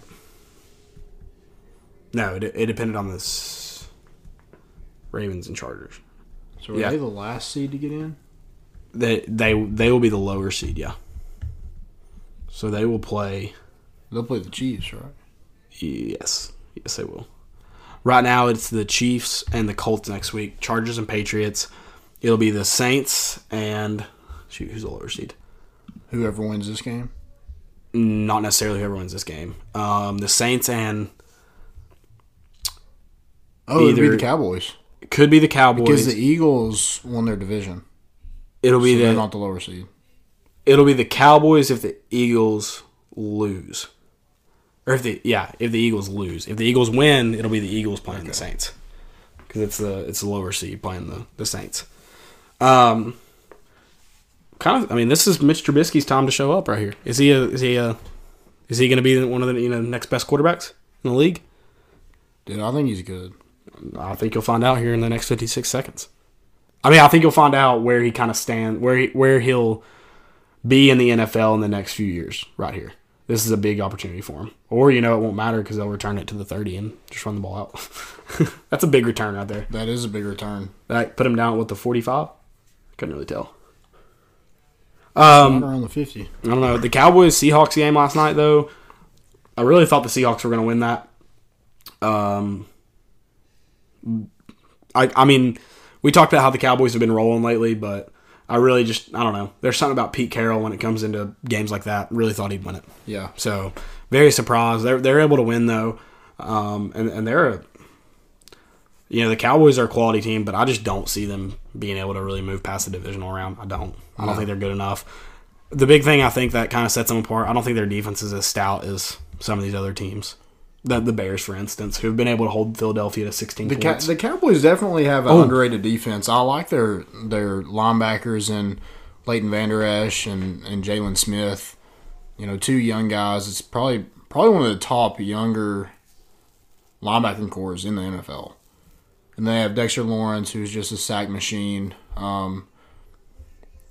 No, it, it depended on this Ravens and Chargers. So, were yeah. they the last seed to get in? They, they, they will be the lower seed, yeah. So, they will play... They'll play the Chiefs, right? Yes. Yes, they will. Right now, it's the Chiefs and the Colts next week. Chargers and Patriots. It'll be the Saints and... Shoot, who's the lower seed? Whoever wins this game? Not necessarily whoever wins this game. Um, the Saints and... Oh, it would be the Cowboys. Could be the Cowboys. Because the Eagles won their division. It'll be so the not the lower seed. It'll be the Cowboys if the Eagles lose, or if the yeah if the Eagles lose. If the Eagles win, it'll be the Eagles playing okay. the Saints because it's the it's the lower seed playing the the Saints. Um, kind of. I mean, this is Mitch Trubisky's time to show up right here. Is he a, is he a, is he going to be one of the you know next best quarterbacks in the league? Dude, I think he's good. I think you'll find out here in the next fifty-six seconds. I mean, I think you'll find out where he kind of stand, where he, where he'll be in the N F L in the next few years. Right here, this is a big opportunity for him. Or you know, it won't matter because they'll return it to the thirty and just run the ball out. That's a big return out there. That is a big return. That put him down with the forty-five. Couldn't really tell. Um, around the fifty. I don't know. The Cowboys Seahawks game last night though, I really thought the Seahawks were going to win that. Um, I I mean. We talked about how the Cowboys have been rolling lately, but I really just, I don't know. There's something about Pete Carroll when it comes into games like that. Really thought he'd win it. Yeah. So, very surprised. They're, they're able to win, though. Um, and, and they're, a, you know, the Cowboys are a quality team, but I just don't see them being able to really move past the divisional round. I don't. I don't no. think they're good enough. The big thing I think that kind of sets them apart, I don't think their defense is as stout as some of these other teams. The, the Bears, for instance, who've been able to hold Philadelphia to sixteen the points. Ca- the Cowboys definitely have an oh. underrated defense. I like their their linebackers and Leighton Vander Esch and, and Jalen Smith. You know, two young guys. It's probably probably one of the top younger linebacking corps in the N F L. And they have Dexter Lawrence, who's just a sack machine. Um,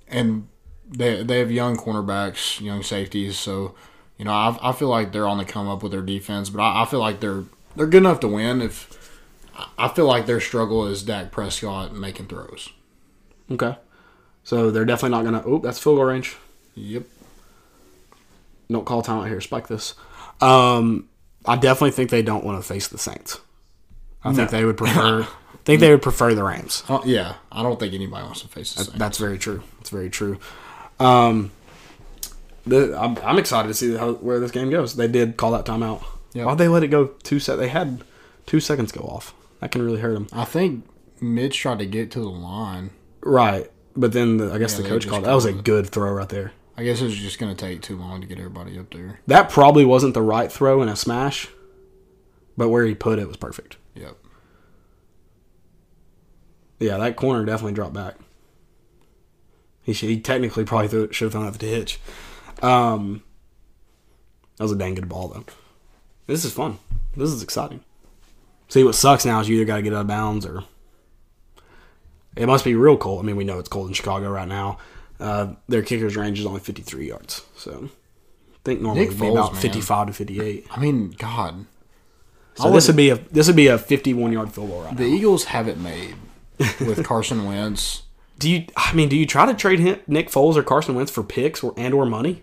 and they they have young cornerbacks, young safeties. So. You know, I, I feel like they're on the come up with their defense, but I, I feel like they're they're good enough to win. If I feel like their struggle is Dak Prescott making throws. Okay, so they're definitely not gonna. Oh, that's field goal range. Yep. Don't call timeout here. Spike this. Um, I definitely think they don't want to face the Saints. I no. think they would prefer. think they would prefer the Rams. Uh, yeah, I don't think anybody wants to face the Saints. That's very true. That's very true. Um. The, I'm, I'm excited to see how, where this game goes. They did call that timeout. Yep. Why'd they let it go two seconds? They had two seconds go off. That can really hurt them. I think Mitch tried to get to the line. Right. But then the, I guess yeah, the coach called it. That was a good throw right there. I guess it was just going to take too long to get everybody up there. That probably wasn't the right throw in a smash, but where he put it was perfect. Yep. Yeah, that corner definitely dropped back. He, should, he technically probably threw it, should have thrown out the hitch. Um, that was a dang good ball, though. This is fun. This is exciting. See, what sucks now is you either got to get out of bounds or it must be real cold. I mean, we know it's cold in Chicago right now. Uh, their kicker's range is only fifty-three yards. So, I think normally it would be about man. fifty-five to fifty-eight. I mean, God. So, this would, be a, this would be a fifty-one-yard field goal right the now. The Eagles have it made with Carson Wentz. Do you? I mean, do you try to trade him, Nick Foles or Carson Wentz for picks or and or money?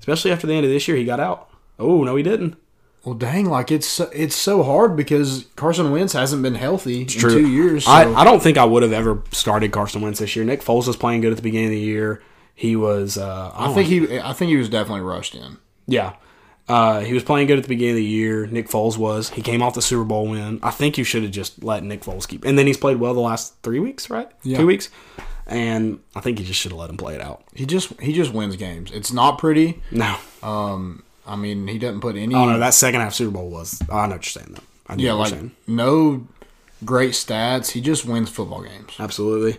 Especially after the end of this year, he got out. Oh no, he didn't. Well, dang! Like it's it's so hard because Carson Wentz hasn't been healthy it's in true. two years. So. I I don't think I would have ever started Carson Wentz this year. Nick Foles was playing good at the beginning of the year. He was. Uh, I, I think know. he. I think he was definitely rushed in. Yeah, uh, he was playing good at the beginning of the year. Nick Foles was. He came off the Super Bowl win. I think you should have just let Nick Foles keep. And then he's played well the last three weeks, right? Yeah. Two weeks. And I think you just should have let him play it out. He just he just wins games. It's not pretty. No. Um. I mean, he doesn't put any. Oh no, that second half Super Bowl was. Oh, I know what you're saying though. I yeah, like saying. No great stats. He just wins football games. Absolutely.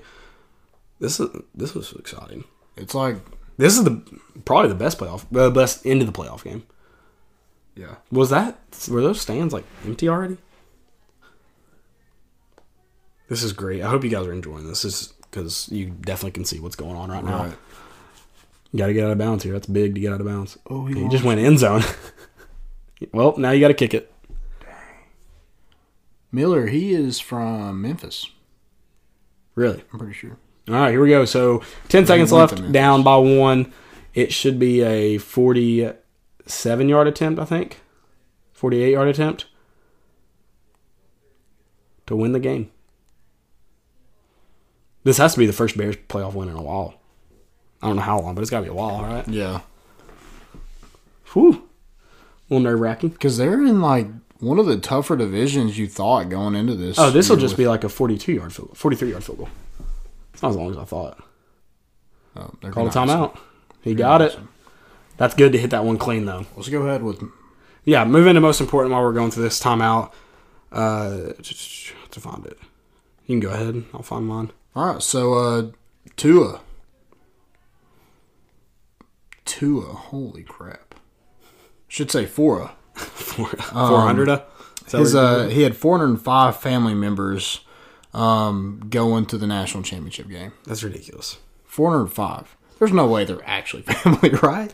This is this was exciting. It's like this is the probably the best playoff, the best end of the playoff game. Yeah. Was that were those stands like empty already? This is great. I hope you guys are enjoying this. This is. Because you definitely can see what's going on right now. Right. You got to get out of bounds here. That's big to get out of bounds. Oh, he, he just went end zone. Well, now you got to kick it. Dang. Miller, he is from Memphis. Really? I'm pretty sure. All right, here we go. So ten yeah, seconds left, down by one. It should be a forty-seven-yard attempt, I think. forty-eight-yard attempt to win the game. This has to be the first Bears playoff win in a while. I don't know how long, but it's got to be a while, right? Yeah. Whew. A little nerve-wracking. Because they're in, like, one of the tougher divisions you thought going into this. Oh, this will just be, like, a forty-two-yard field, forty-three-yard field goal. It's not as long as I thought. Um, Call a timeout. Awesome. He they're got awesome. it. That's good to hit that one clean, though. Let's go ahead with... Yeah, move into most important while we're going through this timeout. Uh, to find it. You can go ahead. I'll find mine. All right, so uh, Tua. Tua, holy crap. Should say Fora. four hundred Um, his, uh, he had four hundred five family members um, going to the national championship game. That's ridiculous. four hundred five There's no way they're actually family, right?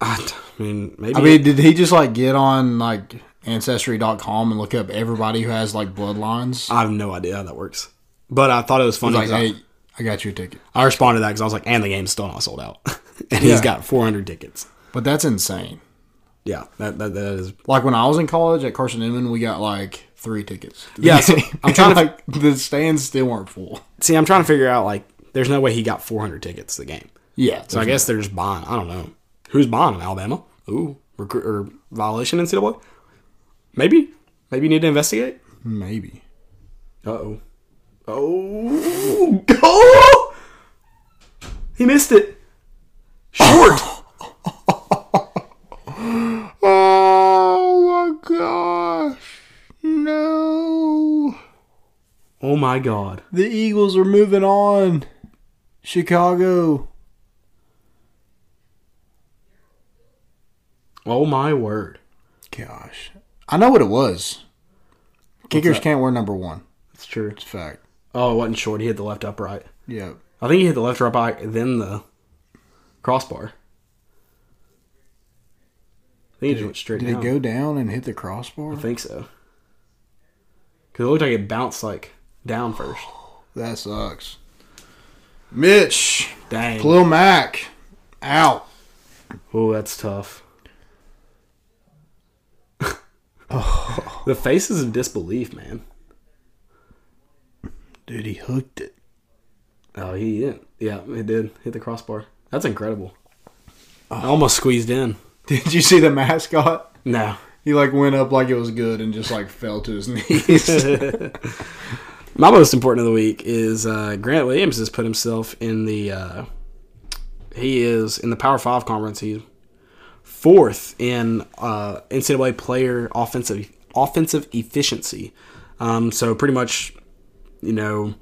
I mean, maybe. I mean, did he just, like, get on, like, Ancestry dot com and look up everybody who has, like, bloodlines? I have no idea how that works. But I thought it was funny. He's like, hey, I, I got you a ticket. I responded to that because I was like, and the game's still not sold out. And yeah. He's got four hundred tickets. But that's insane. Yeah, that, that that is. Like, when I was in college at Carson Inman, we got, like, three tickets. Yeah, so I'm trying to. Like, the stands still weren't full. See, I'm trying to figure out, like, there's no way he got four hundred tickets to the game. Yeah. So I guess no. they're just buying. I don't know. Who's buying in Alabama? Ooh, recruit or violation N C double A? Maybe. Maybe you need to investigate? Maybe. Uh-oh. Oh. Oh! He missed it. Short. Oh, my gosh. No. Oh, my God. The Eagles are moving on. Chicago. Oh, my word. Gosh. I know what it was. Kickers can't wear number one. It's true. It's a fact. Oh, it wasn't short. He hit the left upright. Yeah. I think he hit the left upright, then the crossbar. I think did he just it, went straight did down. Did it go down and hit the crossbar? I think so. Because it looked like it bounced, like, down first. That sucks. Mitch. Dang. Khalil Mack. Out. Oh, that's tough. Oh. The faces of disbelief, man. Dude, he hooked it. Oh, he did. Yeah, he did. Hit the crossbar. That's incredible. Oh. I almost squeezed in. Did you see the mascot? No. He, like, went up like it was good and just, like, fell to his knees. My most important of the week is uh, Grant Williams has put himself in the uh, – he is in the Power five conference. He's fourth in uh, N C double A player offensive offensive efficiency. Um, so pretty much, you know,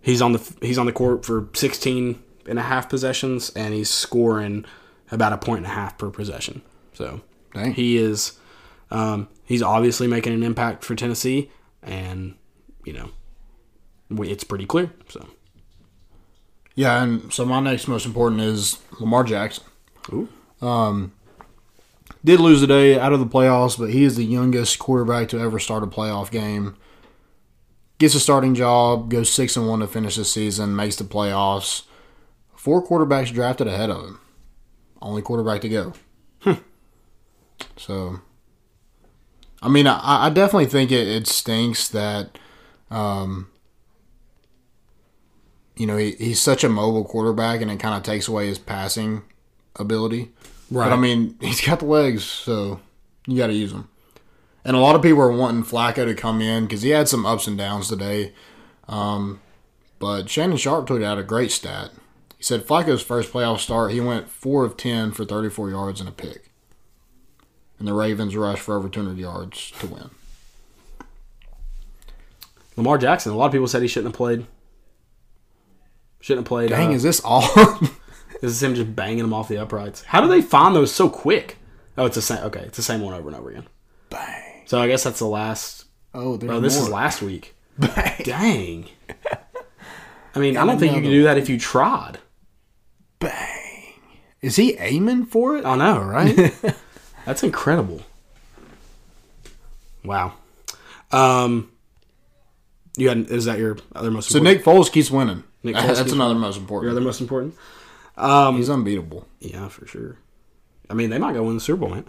he's on the he's on the court for sixteen and a half possessions, and he's scoring about a point and a half per possession. So Dang. he is um, he's obviously making an impact for Tennessee, and you know it's pretty clear. So yeah, and so my next most important is Lamar Jackson. Ooh. Um. Did lose today out of the playoffs, but he is the youngest quarterback to ever start a playoff game. Gets a starting job, goes six and one to finish the season, makes the playoffs. Four quarterbacks drafted ahead of him. Only quarterback to go. Hmm. So, I mean, I, I definitely think it, it stinks that, um, you know, he, he's such a mobile quarterback, and it kind of takes away his passing ability. Right. But, I mean, he's got the legs, so you got to use them. And a lot of people are wanting Flacco to come in because he had some ups and downs today. Um, but Shannon Sharp tweeted out a great stat. He said Flacco's first playoff start, he went four of ten for thirty-four yards and a pick. And the Ravens rushed for over two hundred yards to win. Lamar Jackson, a lot of people said he shouldn't have played. Shouldn't have played. Dang, uh, is this all This is him just banging them off the uprights. How do they find those so quick? Oh, it's the same. Okay, it's the same one over and over again. Bang. So I guess that's the last. Oh, there's oh this more. is last week. Bang. Dang. I mean, Got I don't think you can do that if you tried. Bang. Is he aiming for it? I know, right? That's incredible. Wow. Um, you had is that your other most? So important? Nick Foles keeps winning. Nick Foles that's keeps another winning. most important. Your other most important. Um, He's unbeatable. Yeah, for sure. I mean, they might go win the Super Bowl, man.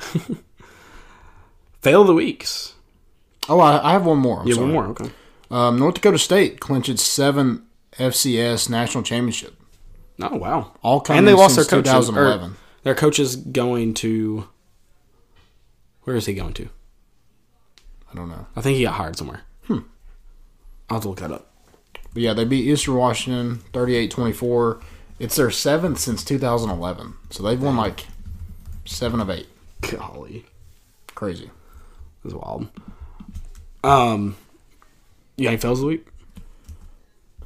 Fail of the weeks. Oh, I, I have one more. I'm yeah, sorry. one more. Okay. Um, North Dakota State clinched its seventh F C S national championship. Oh, wow! All coming and they lost their coach. twenty eleven Or, their coach is going to. Where is he going to? I don't know. I think he got hired somewhere. Hmm. I'll have to look that up. But yeah, they beat Eastern Washington thirty-eight twenty-four It's their seventh since two thousand eleven. So they've won like seven of eight. Golly. Crazy. That's wild. Um, you got any fails of the week?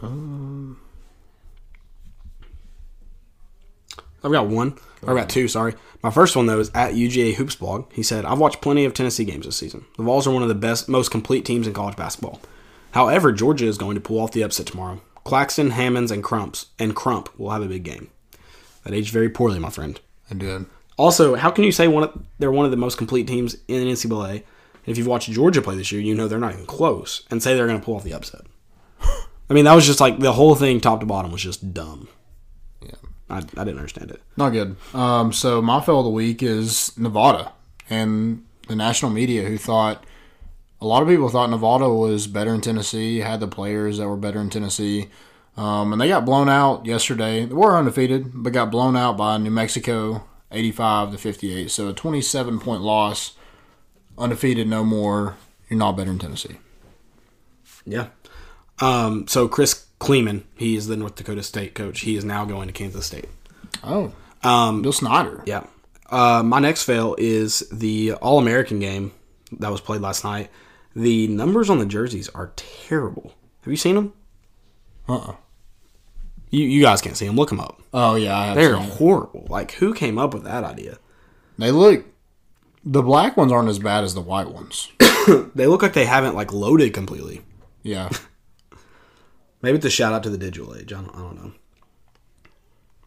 Um, I've got one. I've got two, sorry. My first one, though, is at U G A Hoops blog. He said, I've watched plenty of Tennessee games this season. The Vols are one of the best, most complete teams in college basketball. However, Georgia is going to pull off the upset tomorrow. Claxton, Hammonds, and Crumps and Crump will have a big game. That aged very poorly, my friend. I did. Also, how can you say one of, they're one of the most complete teams in the N C double A? And if you've watched Georgia play this year, you know they're not even close, and say they're going to pull off the upset. I mean, that was just like the whole thing, top to bottom, was just dumb. Yeah, I, I didn't understand it. Not good. Um, so my fail of the week is Nevada and the national media, who thought a lot of people thought Nevada was better in Tennessee, had the players that were better in Tennessee. Um, and they got blown out yesterday. They were undefeated, but got blown out by New Mexico, eighty-five to fifty-eight. So a twenty-seven point loss, undefeated, no more. You're not better in Tennessee. Yeah. Um, so Chris Kleeman, he is the North Dakota State coach. He is now going to Kansas State. Oh. Um, Bill Snyder. Yeah. Uh, my next fail is the All-American game that was played last night. The numbers on the jerseys are terrible. Have you seen them? Uh-uh. You you guys can't see them. Look them up. Oh, yeah. I have They're seen horrible. Them. Like, who came up with that idea? They look... The black ones aren't as bad as the white ones. They look like they haven't, like, loaded completely. Yeah. Maybe it's a shout-out to the digital age. I don't, I don't know.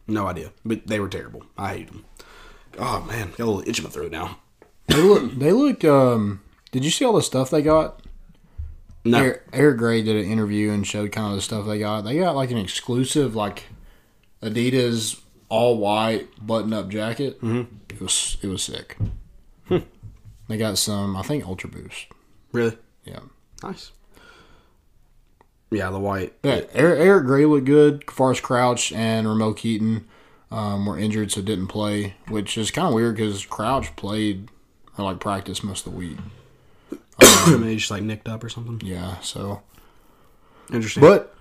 No idea. But they were terrible. I hate them. Oh, man. Got a little itch in my throat now. They look... They look um... Did you see all the stuff they got? No. Eric, Eric Gray did an interview and showed kind of the stuff they got. They got like an exclusive, like Adidas all white button up jacket. Mm-hmm. It was it was sick. Hmm. They got some, I think, Ultra Boost. Really? Yeah. Nice. Yeah, the white. Yeah, Eric, Eric Gray looked good. Forrest Crouch and Ramel Keaton um, were injured, so didn't play, which is kind of weird because Crouch played or like practiced most of the week. Um, they just like nicked up or something. Yeah, so interesting. But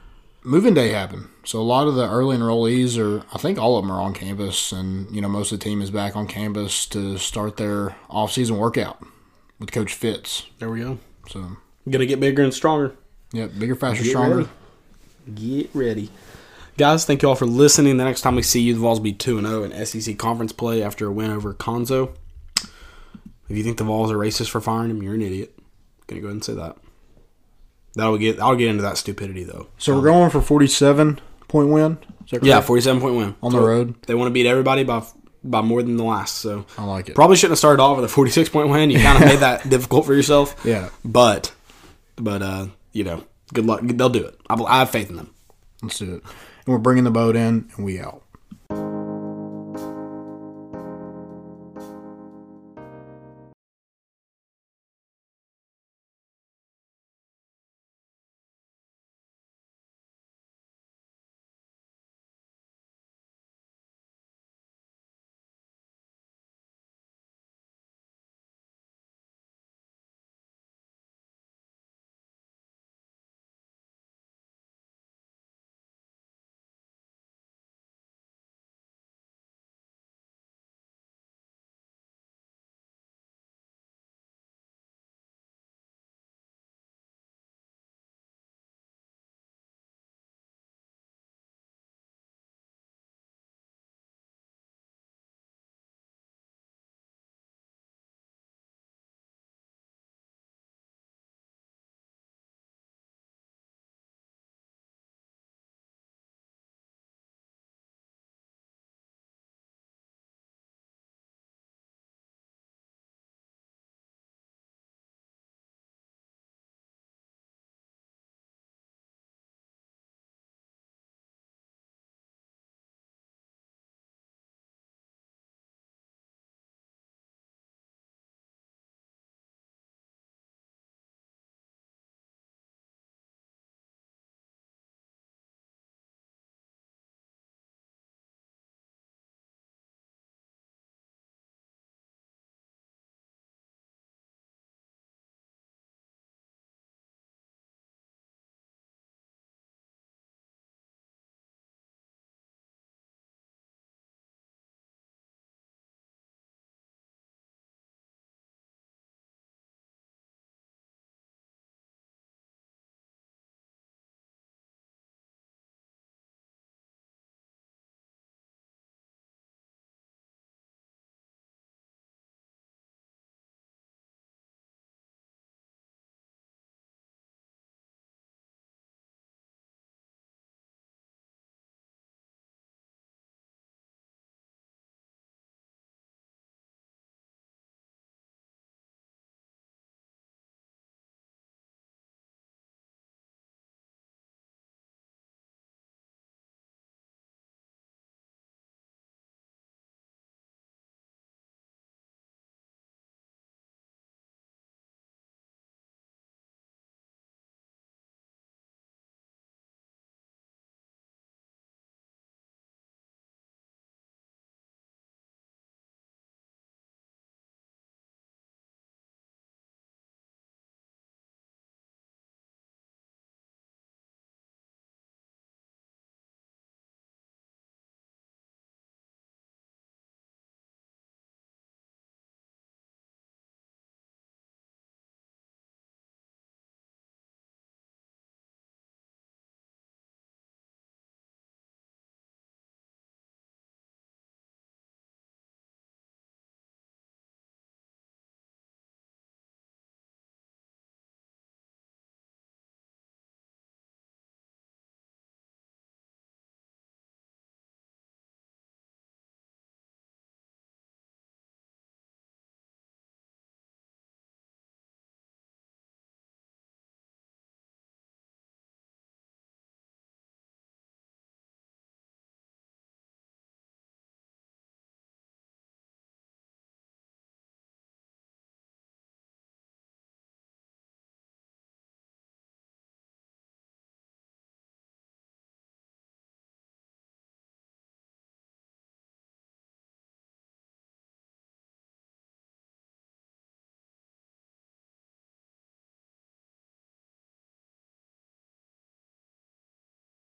moving day happened, so a lot of the early enrollees are, I think, all of them are on campus, and you know most of the team is back on campus to start their off-season workout with Coach Fitz. There we go. So gonna get bigger and stronger. Yep, bigger, faster, get stronger. Ready. Get ready, guys. Thank you all for listening. The next time we see you, the Vols will be two and zero in S E C conference play after a win over Konzo. If you think the Vols are racist for firing him, you're an idiot. Gonna go ahead and say that. That'll get. I'll get into that stupidity though. So um, we're going for forty-seven point win. Yeah, forty-seven point win on so the road. They want to beat everybody by by more than the last. So I like it. Probably shouldn't have started off with a forty-six point win. You kind of made that difficult for yourself. Yeah. But but uh, you know, good luck. They'll do it. I, I have faith in them. Let's do it. And we're bringing the boat in, and we out.